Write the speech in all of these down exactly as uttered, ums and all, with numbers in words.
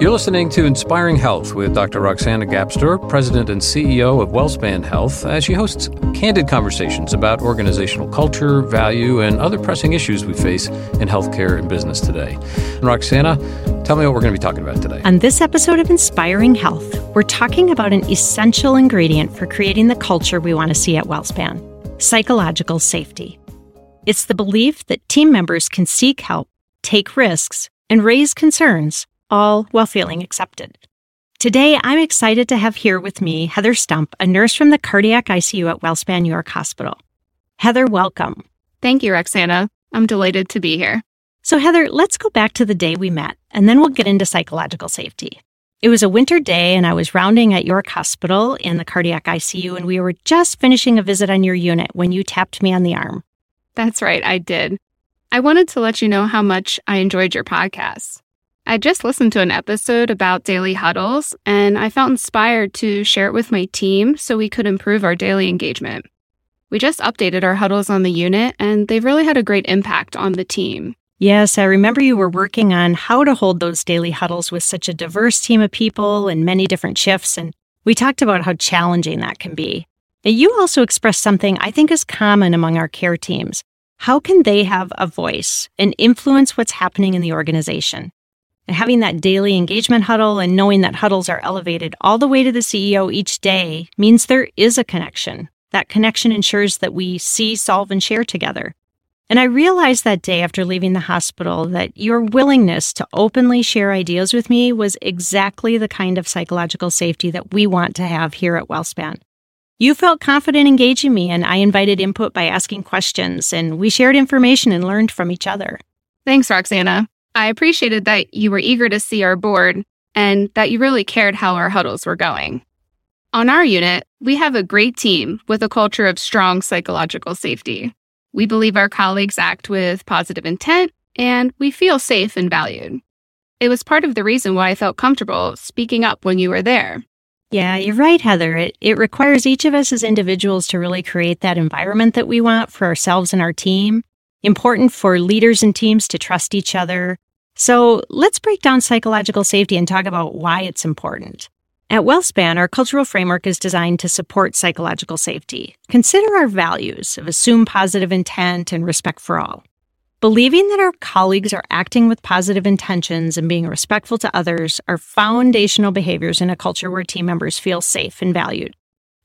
You're listening to Inspiring Health with Doctor Roxana Gapster, President and C E O of WellSpan Health, as she hosts candid conversations about organizational culture, value, and other pressing issues we face in healthcare and business today. And Roxana, tell me what we're going to be talking about today. On this episode of Inspiring Health, we're talking about an essential ingredient for creating the culture we want to see at WellSpan: psychological safety. It's the belief that team members can seek help, take risks, and raise concerns, all while feeling accepted. Today, I'm excited to have here with me Heather Stump, a nurse from the cardiac I C U at WellSpan York Hospital. Heather, welcome. Thank you, Roxana. I'm delighted to be here. So Heather, let's go back to the day we met, and then we'll get into psychological safety. It was a winter day, and I was rounding at York Hospital in the cardiac I C U, and we were just finishing a visit on your unit when you tapped me on the arm. That's right, I did. I wanted to let you know how much I enjoyed your podcast. I just listened to an episode about daily huddles, and I felt inspired to share it with my team so we could improve our daily engagement. We just updated our huddles on the unit, and they've really had a great impact on the team. Yes, I remember you were working on how to hold those daily huddles with such a diverse team of people and many different shifts, and we talked about how challenging that can be. And you also expressed something I think is common among our care teams. How can they have a voice and influence what's happening in the organization? And having that daily engagement huddle and knowing that huddles are elevated all the way to the C E O each day means there is a connection. That connection ensures that we see, solve, and share together. And I realized that day after leaving the hospital that your willingness to openly share ideas with me was exactly the kind of psychological safety that we want to have here at WellSpan. You felt confident engaging me, and I invited input by asking questions, and we shared information and learned from each other. Thanks, Roxana. I appreciated that you were eager to see our board and that you really cared how our huddles were going. On our unit, we have a great team with a culture of strong psychological safety. We believe our colleagues act with positive intent, and we feel safe and valued. It was part of the reason why I felt comfortable speaking up when you were there. Yeah, you're right, Heather. It, it requires each of us as individuals to really create that environment that we want for ourselves and our team. Important for leaders and teams to trust each other. So let's break down psychological safety and talk about why it's important. At WellSpan, our cultural framework is designed to support psychological safety. Consider our values of assume positive intent and respect for all. Believing that our colleagues are acting with positive intentions and being respectful to others are foundational behaviors in a culture where team members feel safe and valued.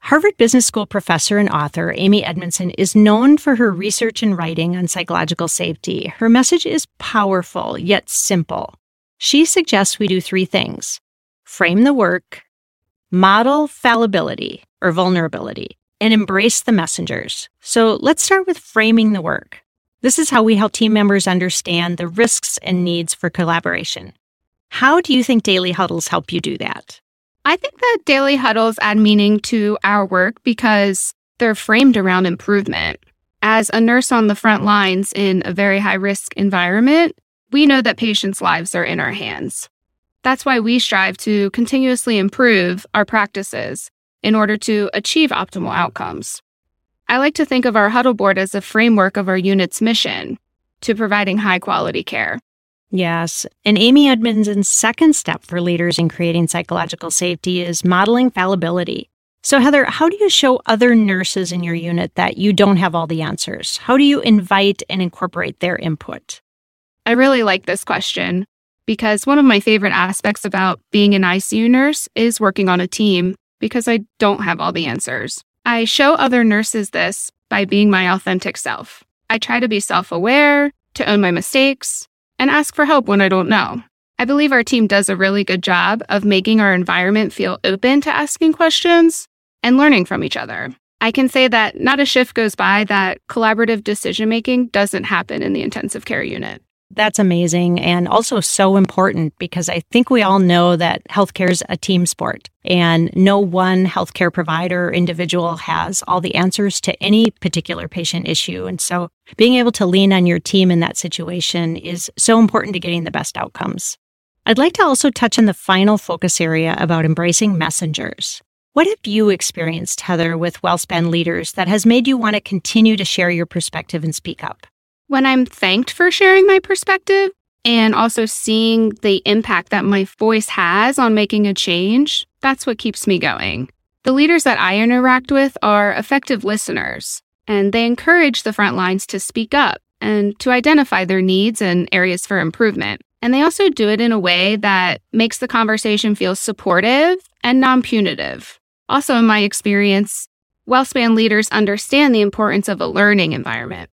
Harvard Business School professor and author Amy Edmondson is known for her research and writing on psychological safety. Her message is powerful, yet simple. She suggests we do three things: frame the work, model fallibility or vulnerability, and embrace the messengers. So let's start with framing the work. This is how we help team members understand the risks and needs for collaboration. How do you think daily huddles help you do that? I think that daily huddles add meaning to our work because they're framed around improvement. As a nurse on the front lines in a very high-risk environment, we know that patients' lives are in our hands. That's why we strive to continuously improve our practices in order to achieve optimal outcomes. I like to think of our huddle board as a framework of our unit's mission to providing high-quality care. Yes, and Amy Edmondson's second step for leaders in creating psychological safety is modeling fallibility. So Heather, how do you show other nurses in your unit that you don't have all the answers? How do you invite and incorporate their input? I really like this question because one of my favorite aspects about being an I C U nurse is working on a team because I don't have all the answers. I show other nurses this by being my authentic self. I try to be self-aware, to own my mistakes, and ask for help when I don't know. I believe our team does a really good job of making our environment feel open to asking questions and learning from each other. I can say that not a shift goes by that collaborative decision-making doesn't happen in the intensive care unit. That's amazing and also so important because I think we all know that healthcare is a team sport and no one healthcare provider or individual has all the answers to any particular patient issue. And so being able to lean on your team in that situation is so important to getting the best outcomes. I'd like to also touch on the final focus area about embracing messengers. What have you experienced, Heather, with WellSpan leaders that has made you want to continue to share your perspective and speak up? When I'm thanked for sharing my perspective, and also seeing the impact that my voice has on making a change, that's what keeps me going. The leaders that I interact with are effective listeners, and they encourage the front lines to speak up and to identify their needs and areas for improvement. And they also do it in a way that makes the conversation feel supportive and non-punitive. Also, in my experience, WellSpan leaders understand the importance of a learning environment.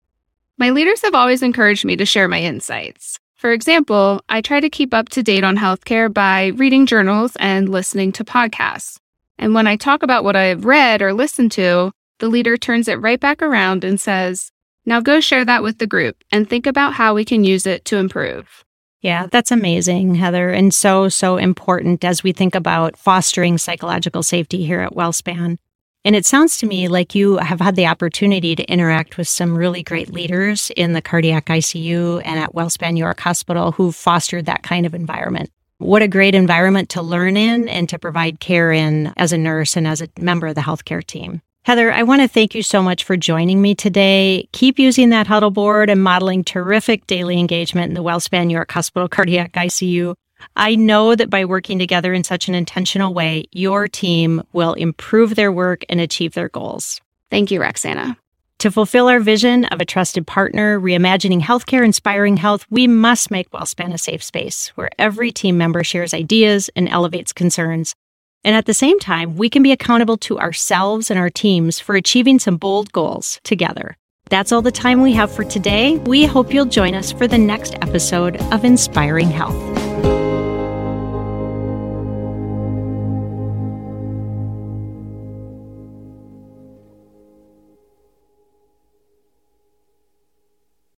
My leaders have always encouraged me to share my insights. For example, I try to keep up to date on healthcare by reading journals and listening to podcasts. And when I talk about what I have read or listened to, the leader turns it right back around and says, now go share that with the group and think about how we can use it to improve. Yeah, that's amazing, Heather, and so, so important as we think about fostering psychological safety here at WellSpan. And it sounds to me like you have had the opportunity to interact with some really great leaders in the cardiac I C U and at WellSpan York Hospital who fostered that kind of environment. What a great environment to learn in and to provide care in as a nurse and as a member of the healthcare team. Heather, I want to thank you so much for joining me today. Keep using that huddle board and modeling terrific daily engagement in the WellSpan York Hospital Cardiac I C U. I know that by working together in such an intentional way, your team will improve their work and achieve their goals. Thank you, Roxana. To fulfill our vision of a trusted partner, reimagining healthcare, inspiring health, we must make WellSpan a safe space where every team member shares ideas and elevates concerns. And at the same time, we can be accountable to ourselves and our teams for achieving some bold goals together. That's all the time we have for today. We hope you'll join us for the next episode of Inspiring Health.